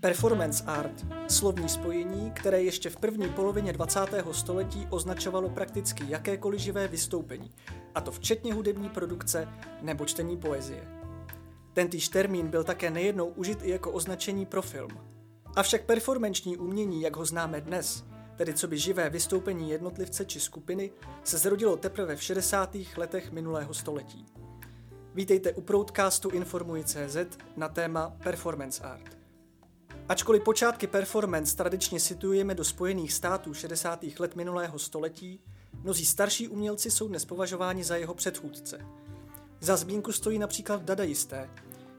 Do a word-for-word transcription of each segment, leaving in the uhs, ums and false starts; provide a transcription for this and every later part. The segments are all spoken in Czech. Performance art, slovní spojení, které ještě v první polovině dvacátého století označovalo prakticky jakékoliv živé vystoupení, a to včetně hudební produkce nebo čtení poezie. Tentýž termín byl také nejednou užit i jako označení pro film. Avšak performanční umění, jak ho známe dnes, tedy coby živé vystoupení jednotlivce či skupiny, se zrodilo teprve v šedesátých letech minulého století. Vítejte u podcastu Informuj tečka cé zet na téma Performance art. Ačkoliv počátky performance tradičně situujeme do Spojených států šedesátých let minulého století, mnozí starší umělci jsou dnes považováni za jeho předchůdce. Za zmínku stojí například dadaisté.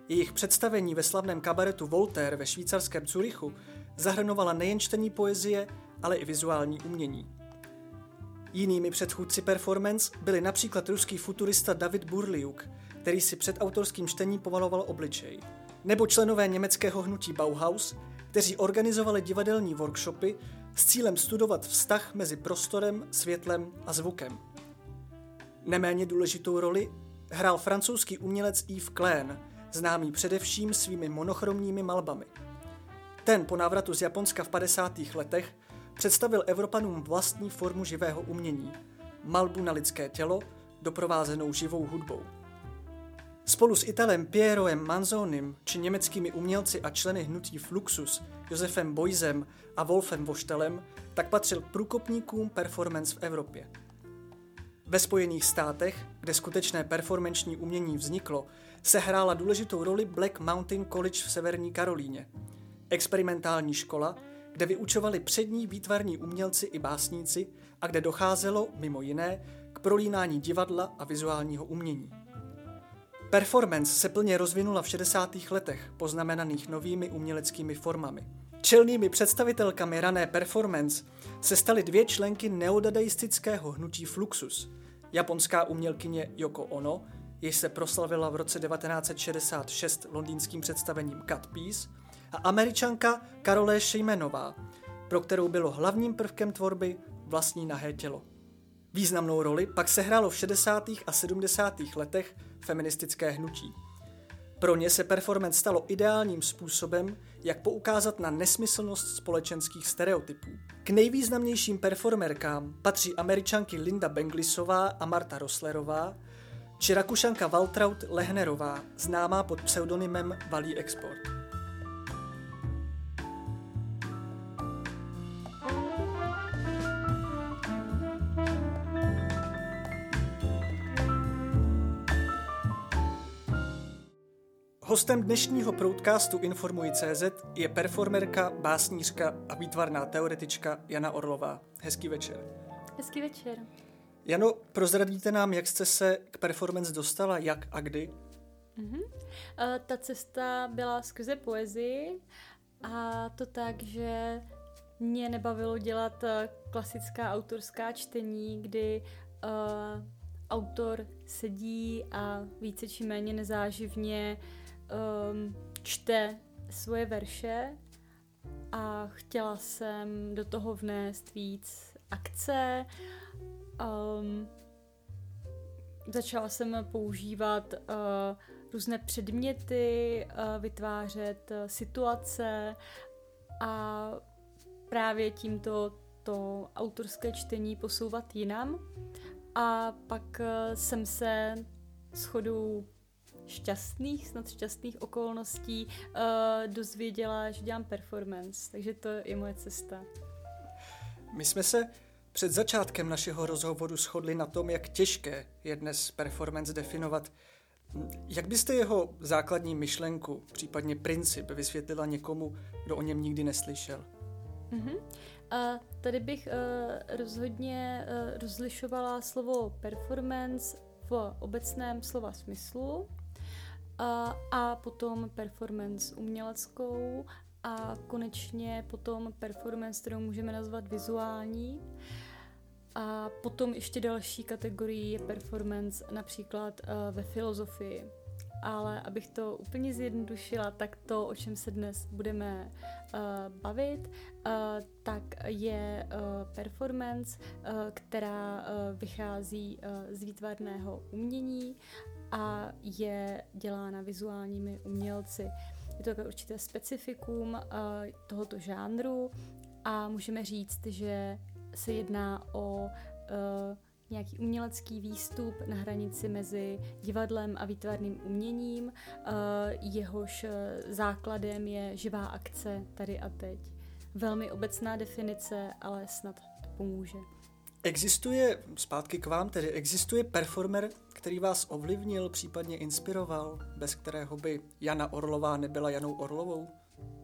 Jejich představení ve slavném kabaretu Voltaire ve švýcarském Curychu zahrnovala nejen čtení poezie, ale i vizuální umění. Jinými předchůdci performance byli například ruský futurista David Burliuk, který si před autorským čtením pomaloval obličej, nebo členové německého hnutí Bauhaus, kteří organizovali divadelní workshopy s cílem studovat vztah mezi prostorem, světlem a zvukem. Neméně důležitou roli hrál francouzský umělec Yves Klein, známý především svými monochromními malbami. Ten po návratu z Japonska v padesátých letech představil Evropanům vlastní formu živého umění, malbu na lidské tělo, doprovázenou živou hudbou. Spolu s Italem Pieroem Manzonim či německými umělci a členy hnutí Fluxus, Josefem Beuyssem a Wolfem Vostellem, tak patřil k průkopníkům performance v Evropě. Ve Spojených státech, kde skutečné performanční umění vzniklo, se hrála důležitou roli Black Mountain College v severní Karolíně, experimentální škola, kde vyučovali přední výtvarní umělci i básníci a kde docházelo, mimo jiné, k prolínání divadla a vizuálního umění. Performance se plně rozvinula v šedesátých letech, poznamenaných novými uměleckými formami. Čelnými představitelkami rané performance se staly dvě členky neodadaistického hnutí Fluxus. Japonská umělkyně Yoko Ono, jež se proslavila v roce devatenáct set šedesát šest londýnským představením Cut Piece, a Američanka Karole Šnémánová, pro kterou bylo hlavním prvkem tvorby vlastní nahé tělo. Významnou roli pak sehrálo v šedesátých a sedmdesátých letech feministické hnutí. Pro ně se performance stalo ideálním způsobem, jak poukázat na nesmyslnost společenských stereotypů. K nejvýznamnějším performerkám patří Američanky Linda Benglisová a Marta Roslerová či Rakušanka Waltraut Lehnerová, známá pod pseudonymem Valie Export. Hostem dnešního podcastu Informuj tečka cé zet je performerka, básnířka a výtvarná teoretička Jana Orlová. Hezký večer. Hezký večer. Jano, prozradíte nám, jak jste se k performance dostala, jak a kdy? Mm-hmm. E, ta cesta byla skrze poezii, a to tak, že mě nebavilo dělat klasická autorská čtení, kdy e, autor sedí a více či méně nezáživně čte svoje verše, a chtěla jsem do toho vnést víc akce. Um, začala jsem používat uh, různé předměty, uh, vytvářet uh, situace, a právě tímto to autorské čtení posouvat jinam. A pak uh, jsem se shodou šťastných, snad šťastných okolností uh, dozvěděla, že dělám performance, takže to je moje cesta. My jsme se před začátkem našeho rozhovoru shodli na tom, jak těžké je dnes performance definovat. Jak byste jeho základní myšlenku, případně princip, vysvětlila někomu, kdo o něm nikdy neslyšel? Mm-hmm. A tady bych uh, rozhodně uh, rozlišovala slovo performance v obecném slova smyslu, a potom performance uměleckou a konečně potom performance, kterou můžeme nazvat vizuální. A potom ještě další kategorii je performance například ve filozofii. Ale abych to úplně zjednodušila, tak to, o čem se dnes budeme bavit, tak je performance, která vychází z výtvarného umění a je dělána vizuálními umělci. Je to takové určité specifikum uh, tohoto žánru a můžeme říct, že se jedná o uh, nějaký umělecký výstup na hranici mezi divadlem a výtvarným uměním, uh, jehož základem je živá akce tady a teď. Velmi obecná definice, ale snad to pomůže. Existuje, zpátky k vám tedy, existuje performer, který vás ovlivnil, případně inspiroval, bez kterého by Jana Orlová nebyla Janou Orlovou?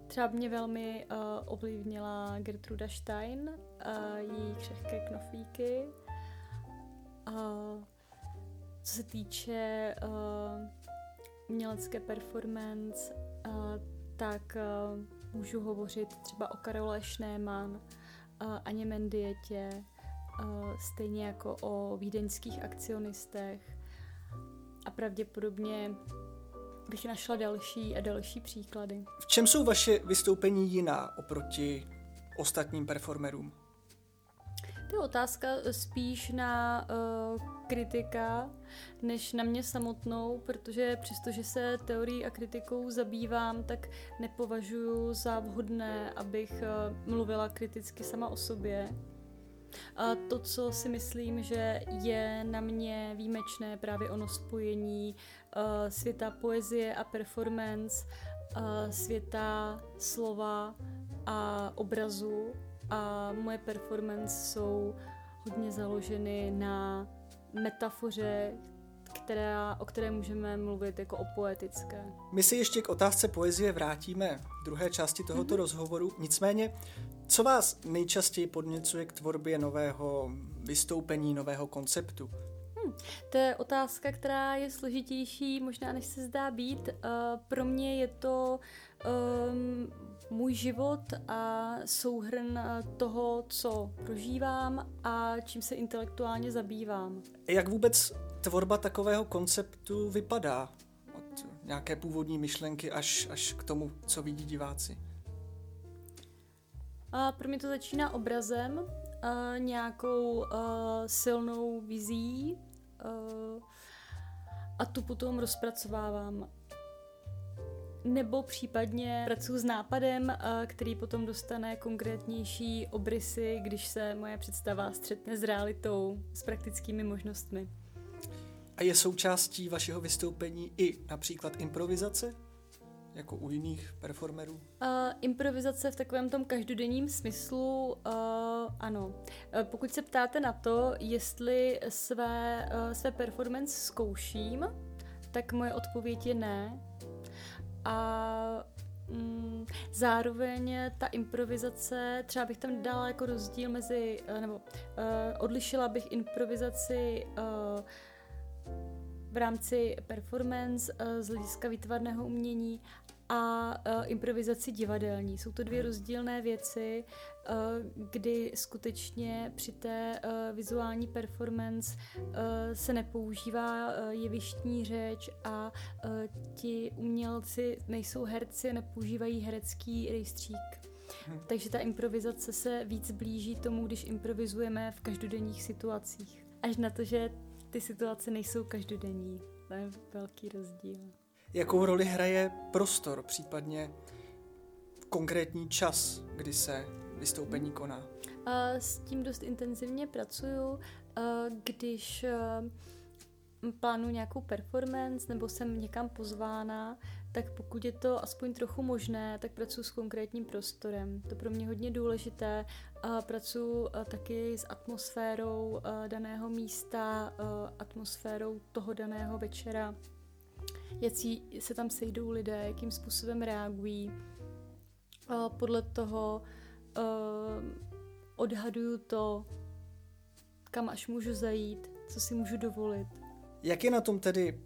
Třeba mě velmi uh, ovlivnila Gertruda Stein, uh, její křehké knoflíky. Uh, co se týče uh, umělecké performance, uh, tak uh, můžu hovořit třeba o Karole Šnémán, uh, Aně Mendietě, Uh, stejně jako o vídeňských akcionistech a pravděpodobně bych našla další a další příklady. V čem jsou vaše vystoupení jiná oproti ostatním performerům? To je otázka spíš na uh, kritika než na mě samotnou, protože přestože se teorií a kritikou zabývám, tak nepovažuji za vhodné, abych uh, mluvila kriticky sama o sobě. A to, co si myslím, že je na mě výjimečné, právě ono spojení uh, světa poezie a performance, uh, světa slova a obrazu, a moje performance jsou hodně založeny na metafoře, která, o které můžeme mluvit jako o poetické. My si ještě k otázce poezie vrátíme v druhé části tohoto mm-hmm. rozhovoru, nicméně co vás nejčastěji podněcuje k tvorbě nového vystoupení, nového konceptu? Hmm, to je otázka, která je složitější, možná než se zdá být. Uh, pro mě je to um, můj život a souhrn toho, co prožívám a čím se intelektuálně zabývám. Jak vůbec tvorba takového konceptu vypadá? Od nějaké původní myšlenky až, až k tomu, co vidí diváci? A pro mě to začíná obrazem, a nějakou a silnou vizí a, a tu potom rozpracovávám. Nebo případně pracuji s nápadem, a, který potom dostane konkrétnější obrysy, když se moje představa střetne s realitou, s praktickými možnostmi. A je součástí vašeho vystoupení i například improvizace? Jako u jiných performerů? Uh, improvizace v takovém tom každodenním smyslu, uh, ano. Pokud se ptáte na to, jestli své, uh, své performance zkouším, tak moje odpověď je ne. A um, zároveň ta improvizace, třeba bych tam dala jako rozdíl mezi, uh, nebo uh, odlišila bych improvizaci uh, v rámci performance z hlediska výtvarného umění a improvizaci divadelní. Jsou to dvě rozdílné věci, kdy skutečně při té vizuální performance se nepoužívá jevištní řeč a ti umělci nejsou herci, nepoužívají herecký rejstřík. Takže ta improvizace se víc blíží tomu, když improvizujeme v každodenních situacích. Až na to, že ty situace nejsou každodenní. To je velký rozdíl. Jakou roli hraje prostor, případně konkrétní čas, kdy se vystoupení koná? S tím dost intenzivně pracuju, když plánuji nějakou performance nebo jsem někam pozvána, tak pokud je to aspoň trochu možné, tak pracuji s konkrétním prostorem. To pro mě hodně důležité. Pracuji taky s atmosférou daného místa, atmosférou toho daného večera. Jaký se tam sejdou lidé, jakým způsobem reagují. Podle toho odhaduju to, kam až můžu zajít, co si můžu dovolit. Jak je na tom tedy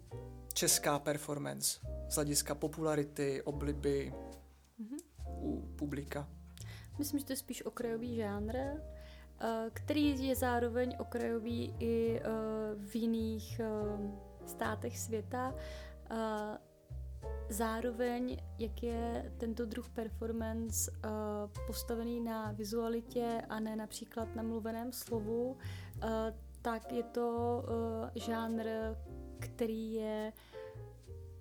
česká performance z hlediska popularity, obliby mm-hmm. u publika? Myslím, že to je spíš okrajový žánr, který je zároveň okrajový i v jiných státech světa. Zároveň, jak je tento druh performance postavený na vizualitě a ne například na mluveném slovu, tak je to žánr, který je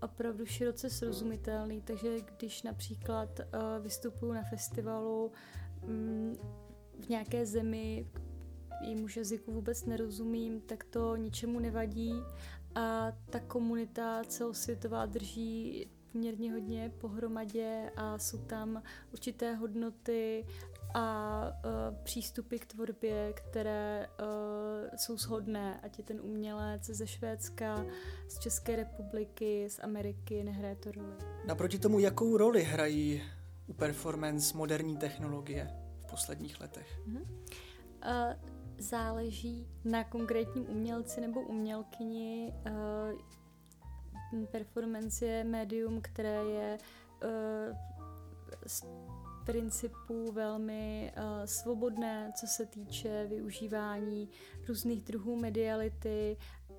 opravdu široce srozumitelný, takže když například uh, vystupuju na festivalu um, v nějaké zemi, jejímuž jazyku vůbec nerozumím, tak to ničemu nevadí a ta komunita celosvětová drží poměrně hodně pohromadě a jsou tam určité hodnoty a uh, přístupy k tvorbě, které uh, jsou shodné, ať je ten umělec ze Švédska, z České republiky, z Ameriky, nehraje to roli. Naproti tomu, jakou roli hrají u performance moderní technologie v posledních letech? Uh-huh. Uh, záleží na konkrétním umělci nebo umělkyni. Uh, performance je médium, které je uh, sp- principu velmi uh, svobodné, co se týče využívání různých druhů mediality, uh,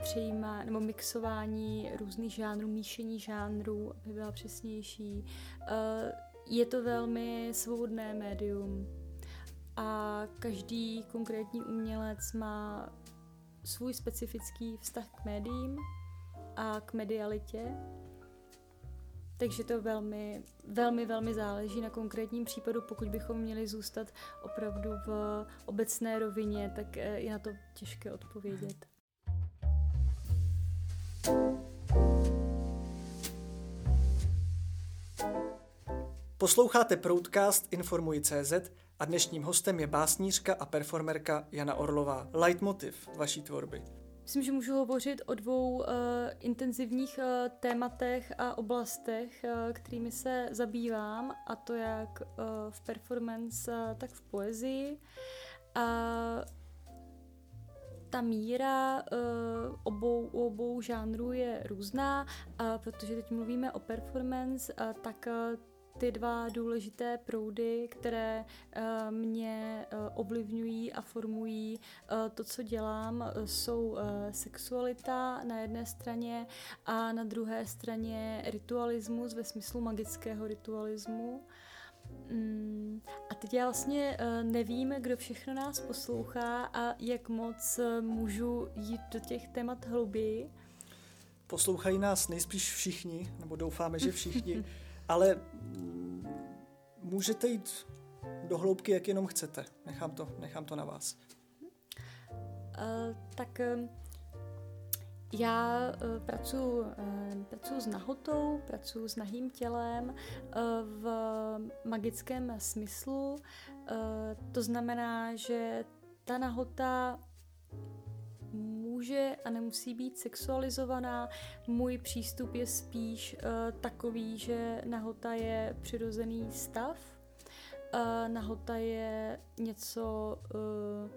přejímá, nebo mixování různých žánrů, míšení žánrů, aby byla přesnější. Uh, je to velmi svobodné médium a každý konkrétní umělec má svůj specifický vztah k médiím a k medialitě. Takže to velmi, velmi, velmi záleží na konkrétním případu. Pokud bychom měli zůstat opravdu v obecné rovině, tak je na to těžké odpovědět. Posloucháte Proudcast Informuj tečka cé zet a dnešním hostem je básnířka a performerka Jana Orlová. Leitmotiv vaší tvorby. Myslím, že můžu hovořit o dvou uh, intenzivních uh, tématech a oblastech, uh, kterými se zabývám, a to jak uh, v performance, uh, tak v poezii. A ta míra uh, obou, u obou žánrů je různá, a protože teď mluvíme o performance, uh, tak uh, ty dva důležité proudy, které uh, mě uh, ovlivňují a formují uh, to, co dělám, uh, jsou uh, sexualita na jedné straně a na druhé straně ritualismus ve smyslu magického ritualismu. Mm, a teď já vlastně uh, nevím, kdo všechno nás poslouchá a jak moc uh, můžu jít do těch témat hlouběji. Poslouchají nás nejspíš všichni, nebo doufáme, že všichni. Ale můžete jít do hloubky, jak jenom chcete. Nechám to, nechám to na vás. Uh, tak uh, já uh, pracuji uh, pracuji s nahotou, pracuji s nahým tělem uh, v magickém smyslu. Uh, to znamená, že ta nahota může a nemusí být sexualizovaná. Můj přístup je spíš uh, takový, že nahota je přirozený stav. Uh, nahota je něco uh,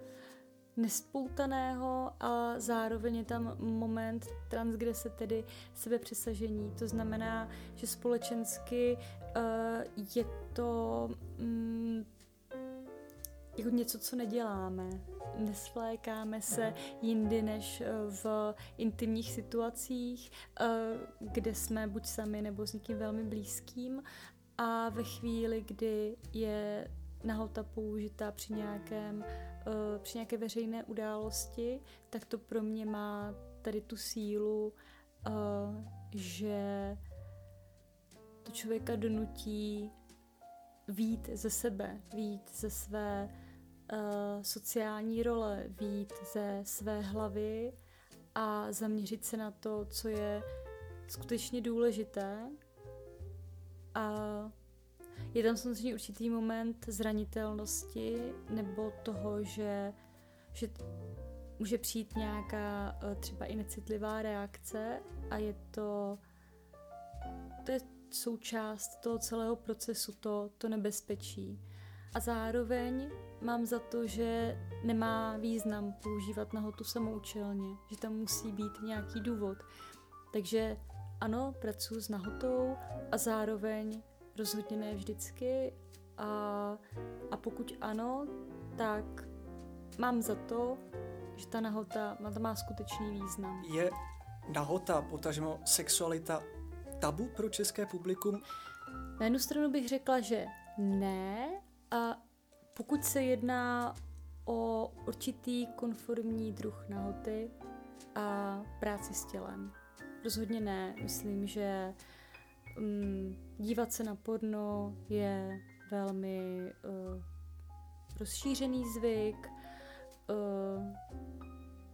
nespoutaného a zároveň je tam moment transgrese, tedy sebepřesažení. To znamená, že společensky uh, je to um, jako něco, co neděláme. Nesvlékáme se jindy než v intimních situacích, kde jsme buď sami nebo s někým velmi blízkým, a ve chvíli, kdy je nahota použitá při, nějakém, při nějaké veřejné události, tak to pro mě má tady tu sílu, že to člověka donutí vyjít ze sebe, vyjít ze své Uh, sociální role, vyjít ze své hlavy a zaměřit se na to, co je skutečně důležité. A je tam samozřejmě určitý moment zranitelnosti nebo toho, že, že může přijít nějaká uh, třeba i necitlivá reakce, a je to, to je součást toho celého procesu, to, to nebezpečí. A zároveň mám za to, že nemá význam používat nahotu samoučelně, že tam musí být nějaký důvod. Takže ano, pracuji s nahotou a zároveň rozhodně ne vždycky. A, a pokud ano, tak mám za to, že ta nahota má skutečný význam. Je nahota, potažmo sexualita, tabu pro české publikum? Na jednu stranu bych řekla, že ne. A pokud se jedná o určitý konformní druh nahoty a práci s tělem. Rozhodně ne. Myslím, že um, dívat se na porno je velmi uh, rozšířený zvyk. Uh,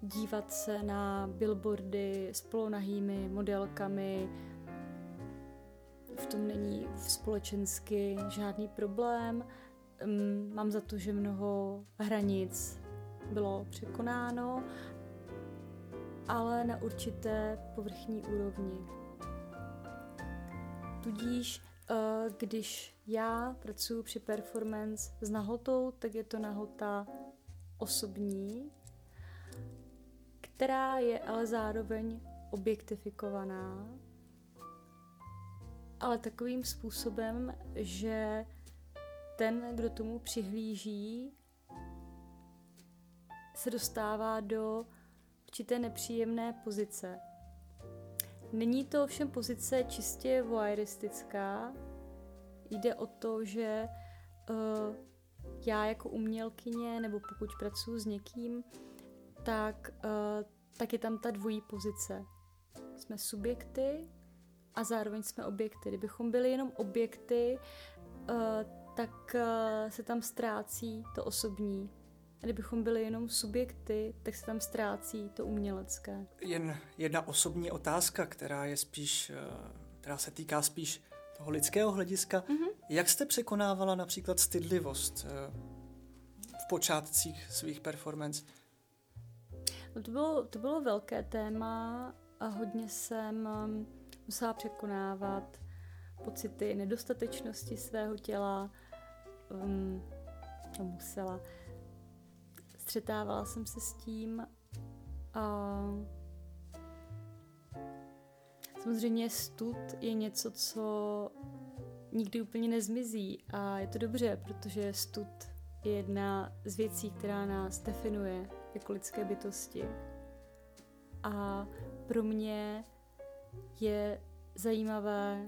dívat se na billboardy s polonahými modelkami, v tom není společensky žádný problém. Um, mám za to, že mnoho hranic bylo překonáno, ale na určité povrchní úrovni. Tudíž, když já pracuji při performance s nahotou, tak je to nahota osobní, která je ale zároveň objektifikovaná, ale takovým způsobem, že ten, kdo tomu přihlíží, se dostává do určité nepříjemné pozice. Není to ovšem pozice čistě voyeuristická. Jde o to, že uh, já jako umělkyně, nebo pokud pracuji s někým, tak, uh, tak je tam ta dvojí pozice. Jsme subjekty a zároveň jsme objekty. Kdybychom byli jenom objekty, uh, tak uh, se tam ztrácí to osobní. A kdybychom byli jenom subjekty, tak se tam ztrácí to umělecké. Jen jedna osobní otázka, která je spíš, která se týká spíš toho lidského hlediska. Mm-hmm. Jak jste překonávala například stydlivost v počátcích svých performance? No to bylo, to bylo velké téma a hodně jsem musela překonávat pocity nedostatečnosti svého těla. Um, no musela... Střetávala jsem se s tím a samozřejmě stud je něco, co nikdy úplně nezmizí a je to dobře, protože stud je jedna z věcí, která nás definuje jako lidské bytosti. A pro mě je zajímavé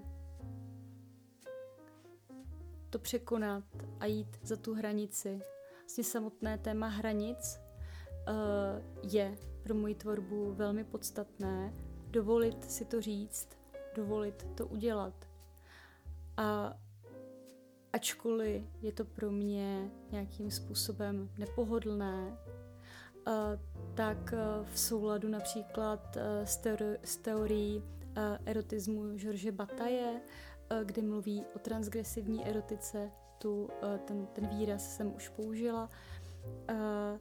to překonat a jít za tu hranici. Vlastně samotné téma hranic uh, je pro moji tvorbu velmi podstatné. Dovolit si to říct, dovolit to udělat. A ačkoliv je to pro mě nějakým způsobem nepohodlné, uh, tak uh, v souladu například uh, s, teori- s teorií uh, erotismu Georgese Bataille, uh, kde mluví o transgresivní erotice, Tu, ten, ten výraz jsem už použila, uh,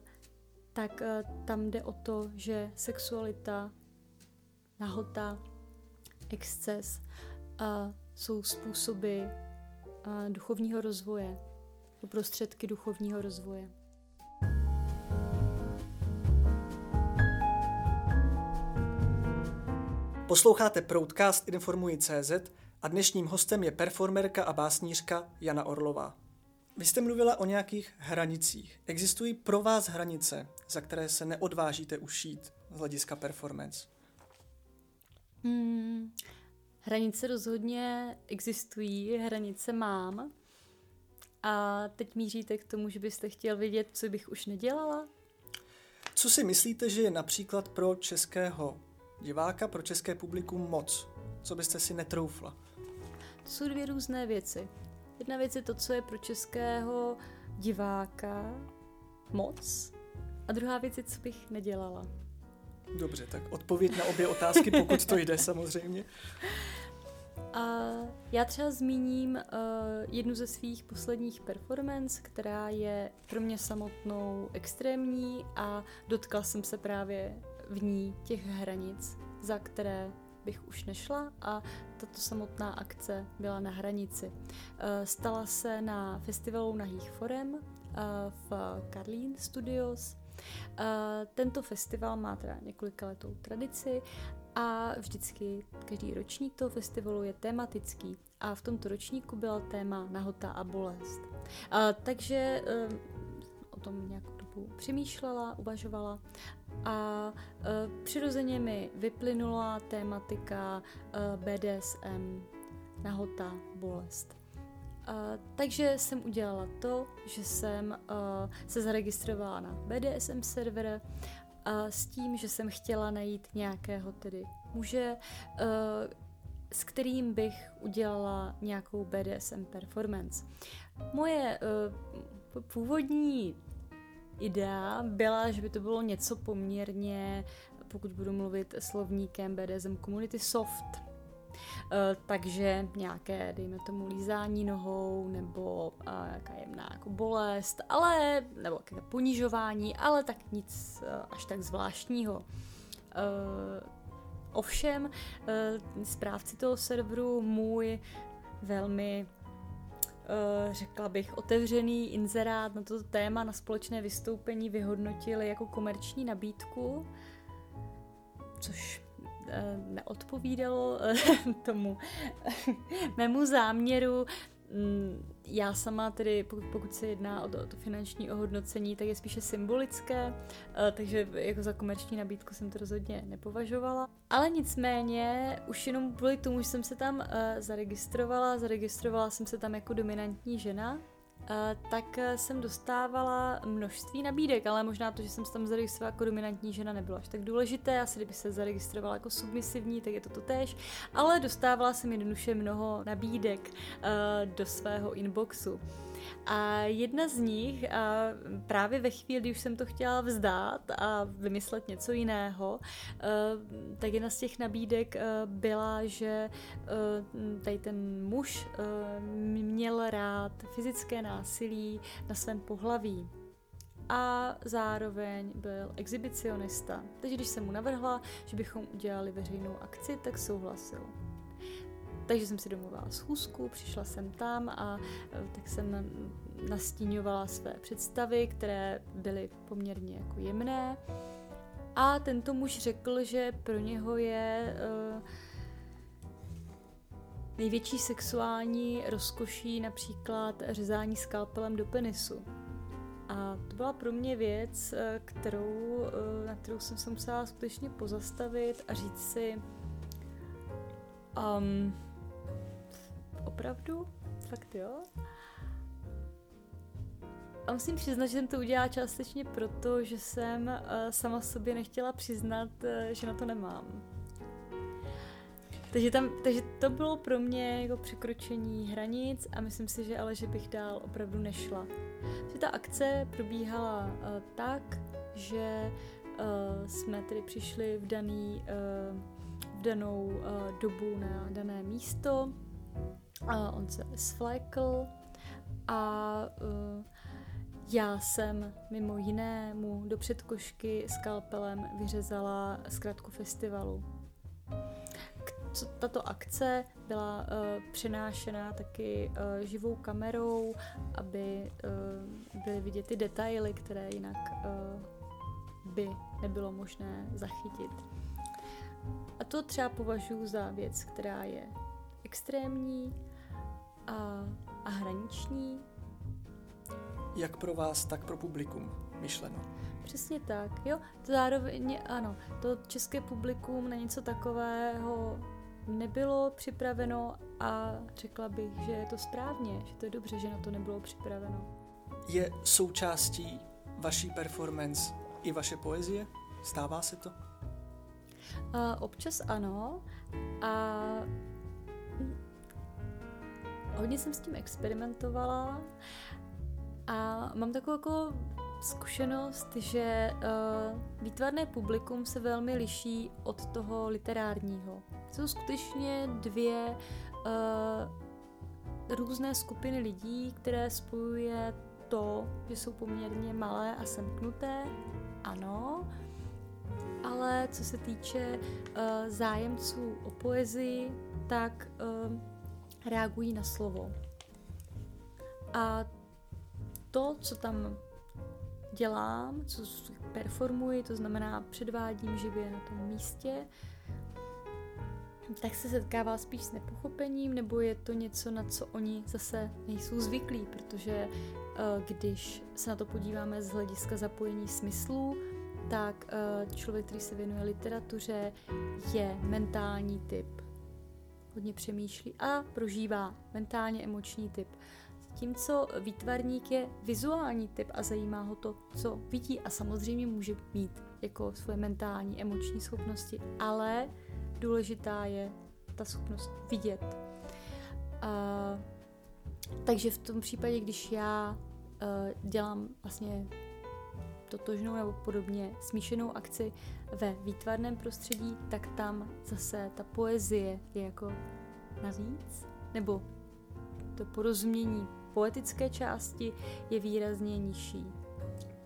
tak uh, tam jde o to, že sexualita, nahota, exces uh, jsou způsoby uh, duchovního rozvoje, prostředky duchovního rozvoje. Posloucháte Proudcast Informuj tečka cé zet, a dnešním hostem je performerka a básnířka Jana Orlová. Vy jste mluvila o nějakých hranicích. Existují pro vás hranice, za které se neodvážíte už jít z hlediska performance? Hmm, hranice rozhodně existují, hranice mám. A teď míříte k tomu, že byste chtěl vědět, co bych už nedělala? Co si myslíte, že je například pro českého diváka, pro české publikum moc? Co byste si netroufla? To jsou dvě různé věci. Jedna věc je to, co je pro českého diváka moc, a druhá věc je, co bych nedělala. Dobře, tak odpověď na obě otázky, pokud to jde samozřejmě. A já třeba zmíním uh, jednu ze svých posledních performance, která je pro mě samotnou extrémní a dotkla jsem se právě v ní těch hranic, za které bych už nešla, a tato samotná akce byla na hranici. Stala se na festivalu Nahých Forem v Karlín Studios. Tento festival má teda několikaletou tradici a vždycky každý ročník toho festivalu je tematický a v tomto ročníku byla téma nahota a bolest. Takže o tom nějakou dobu přemýšlela, uvažovala a e, přirozeně mi vyplynula tématika e, bé dé es em, nahota, bolest. E, takže jsem udělala to, že jsem e, se zaregistrovala na bé dé es em server, e, a s tím, že jsem chtěla najít nějakého tedy muže, s kterým bych udělala nějakou bé dé es em performance. Moje původní idea byla, že by to bylo něco poměrně, pokud budu mluvit slovníkem bé dé es em community, soft. Takže nějaké, dejme tomu, lízání nohou nebo jaká jemná jako bolest, ale, nebo ponižování, ale tak nic až tak zvláštního. Ovšem, správci toho serveru, můj velmi, řekla bych, otevřený inzerát na toto téma, na společné vystoupení, vyhodnotili jako komerční nabídku, což neodpovídalo tomu mému záměru. Já sama tedy, pokud se jedná o to, o to finanční ohodnocení, tak je spíše symbolické, takže jako za komerční nabídku jsem to rozhodně nepovažovala. Ale nicméně, už jenom kvůli tomu, že jsem se tam zaregistrovala, zaregistrovala jsem se tam jako dominantní žena, tak jsem dostávala množství nabídek, ale možná to, že jsem se tam zaregistrovala jako dominantní žena, nebylo až tak důležité. Asi kdyby se zaregistrovala jako submisivní, tak je to totéž, ale dostávala jsem jednoduše mnoho nabídek do svého inboxu. A jedna z nich, a právě ve chvíli, kdy už jsem to chtěla vzdát a vymyslet něco jiného, tak jedna z těch nabídek byla, že tady ten muž měl rád fyzické násilí na svém pohlaví a zároveň byl exhibicionista. Takže když jsem mu navrhla, že bychom udělali veřejnou akci, tak souhlasil. Takže jsem si domluvila schůzku, přišla jsem tam a tak jsem nastíňovala své představy, které byly poměrně jako jemné. A tento muž řekl, že pro něho je uh, největší sexuální rozkoší například řezání skalpelem do penisu. A to byla pro mě věc, kterou, na kterou jsem se musela skutečně pozastavit a říct si, um, opravdu? Fakt jo? A musím přiznat, že jsem to udělala částečně proto, že jsem uh, sama sobě nechtěla přiznat, uh, že na to nemám. Takže, tam, takže to bylo pro mě jako překročení hranic a myslím si, že ale že bych dál opravdu nešla. Takže ta akce probíhala uh, tak, že uh, jsme tedy přišli v daný... Uh, danou uh, dobu na dané místo. Uh, on se svlékl a uh, já jsem mimo jiné mu do předkošky skalpelem vyřezala zkratku festivalu. K- tato akce byla uh, přenášena taky uh, živou kamerou, aby uh, byly vidět ty detaily, které jinak uh, by nebylo možné zachytit. A to třeba považuji za věc, která je extrémní a, a hraniční. Jak pro vás, tak pro publikum, myšleno. Přesně tak, jo. Zároveň, ano, to české publikum na něco takového nebylo připraveno a řekla bych, že je to správně, že to je dobře, že na to nebylo připraveno. Je součástí vaší performance i vaše poezie? Stává se to? Uh, občas ano a hodně jsem s tím experimentovala a mám takovou jako zkušenost, že uh, výtvarné publikum se velmi liší od toho literárního. Jsou skutečně dvě uh, různé skupiny lidí, které spojuje to, že jsou poměrně malé a semknuté, ano, ale co se týče uh, zájemců o poezii, tak uh, reagují na slovo. A to, co tam dělám, co performuji, to znamená předvádím živě na tom místě, tak se setkává spíš s nepochopením, nebo je to něco, na co oni zase nejsou zvyklí, protože uh, když se na to podíváme z hlediska zapojení smyslů, tak člověk, který se věnuje literatuře, je mentální typ. Hodně přemýšlí a prožívá mentálně emoční typ. Zatímco výtvarník je vizuální typ a zajímá ho to, co vidí a samozřejmě může mít jako svoje mentální, emoční schopnosti, ale důležitá je ta schopnost vidět. Uh, takže v tom případě, když já uh, dělám vlastně totožnou nebo podobně smíšenou akci ve výtvarném prostředí, tak tam zase ta poezie je jako navíc, nebo to porozumění poetické části je výrazně nižší.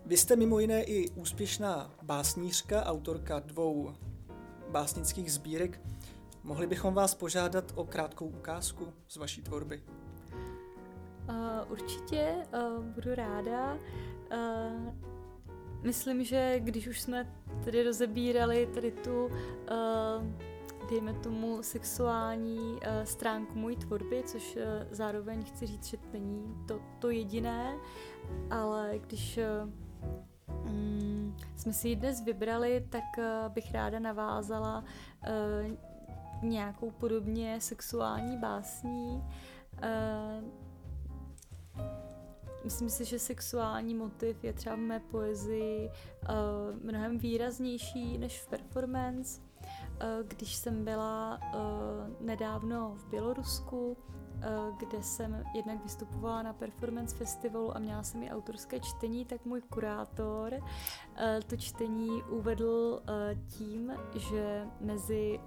Vy jste mimo jiné i úspěšná básnířka, autorka dvou básnických sbírek. Mohli bychom vás požádat o krátkou ukázku z vaší tvorby? Uh, určitě, uh, budu ráda. Uh, myslím, že když už jsme tady rozebírali tady tu, uh, dejme tomu, sexuální uh, stránku mojí tvorby, což uh, zároveň chci říct, že to není to, to jediné, ale když... Uh, um, jsme si ji dnes vybrali, tak uh, bych ráda navázala uh, nějakou podobně sexuální básní. Myslím si, že sexuální motiv je třeba v mé poezii mnohem výraznější než v performance. Když jsem byla nedávno v Bělorusku, kde jsem jednak vystupovala na performance festivalu a měla jsem i autorské čtení, tak můj kurátor to čtení uvedl tím, že mezi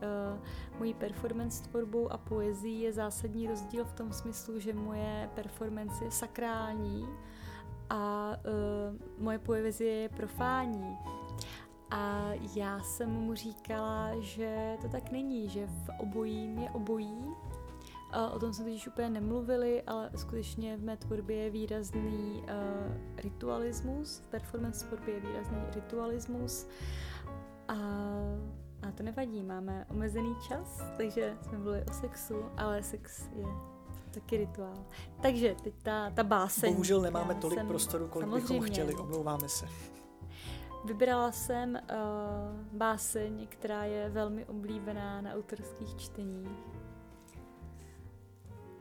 mojí performance tvorbou a poezií je zásadní rozdíl v tom smyslu, že moje performance je sakrální a moje poezie je profánní. A já jsem mu říkala, že to tak není, že v obojím je obojí. O tom jsme totiž úplně nemluvili, ale skutečně v mé tvorbě je výrazný uh, ritualismus, v performance tvorbě je výrazný ritualismus. A, a to nevadí, máme omezený čas, takže jsme mluvili o sexu, ale sex je taky rituál. Takže teď ta, ta báseň. Bohužel nemáme tolik jsem, prostoru, kolik samozřejmě bychom chtěli, omlouváme se. Vybrala jsem uh, báseň, která je velmi oblíbená na autorských čteních.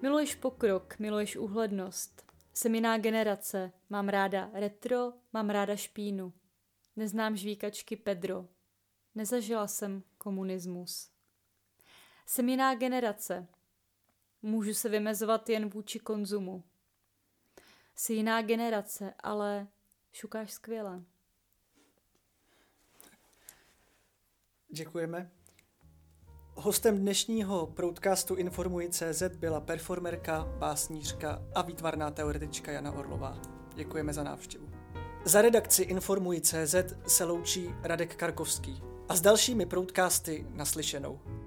Miluješ pokrok, miluješ úhlednost. Jsem jiná generace, mám ráda retro, mám ráda špínu. Neznám žvíkačky Pedro. Nezažila jsem komunismus. Jsem jiná generace. Můžu se vymezovat jen vůči konzumu. Jsi jiná generace, ale šukáš skvěle. Děkujeme. Hostem dnešního podcastu Informuj tečka cé zet byla performerka, básnířka a výtvarná teoretička Jana Orlová. Děkujeme za návštěvu. Za redakci Informuj tečka cé zet se loučí Radek Karkovský a s dalšími podcasty naslyšenou.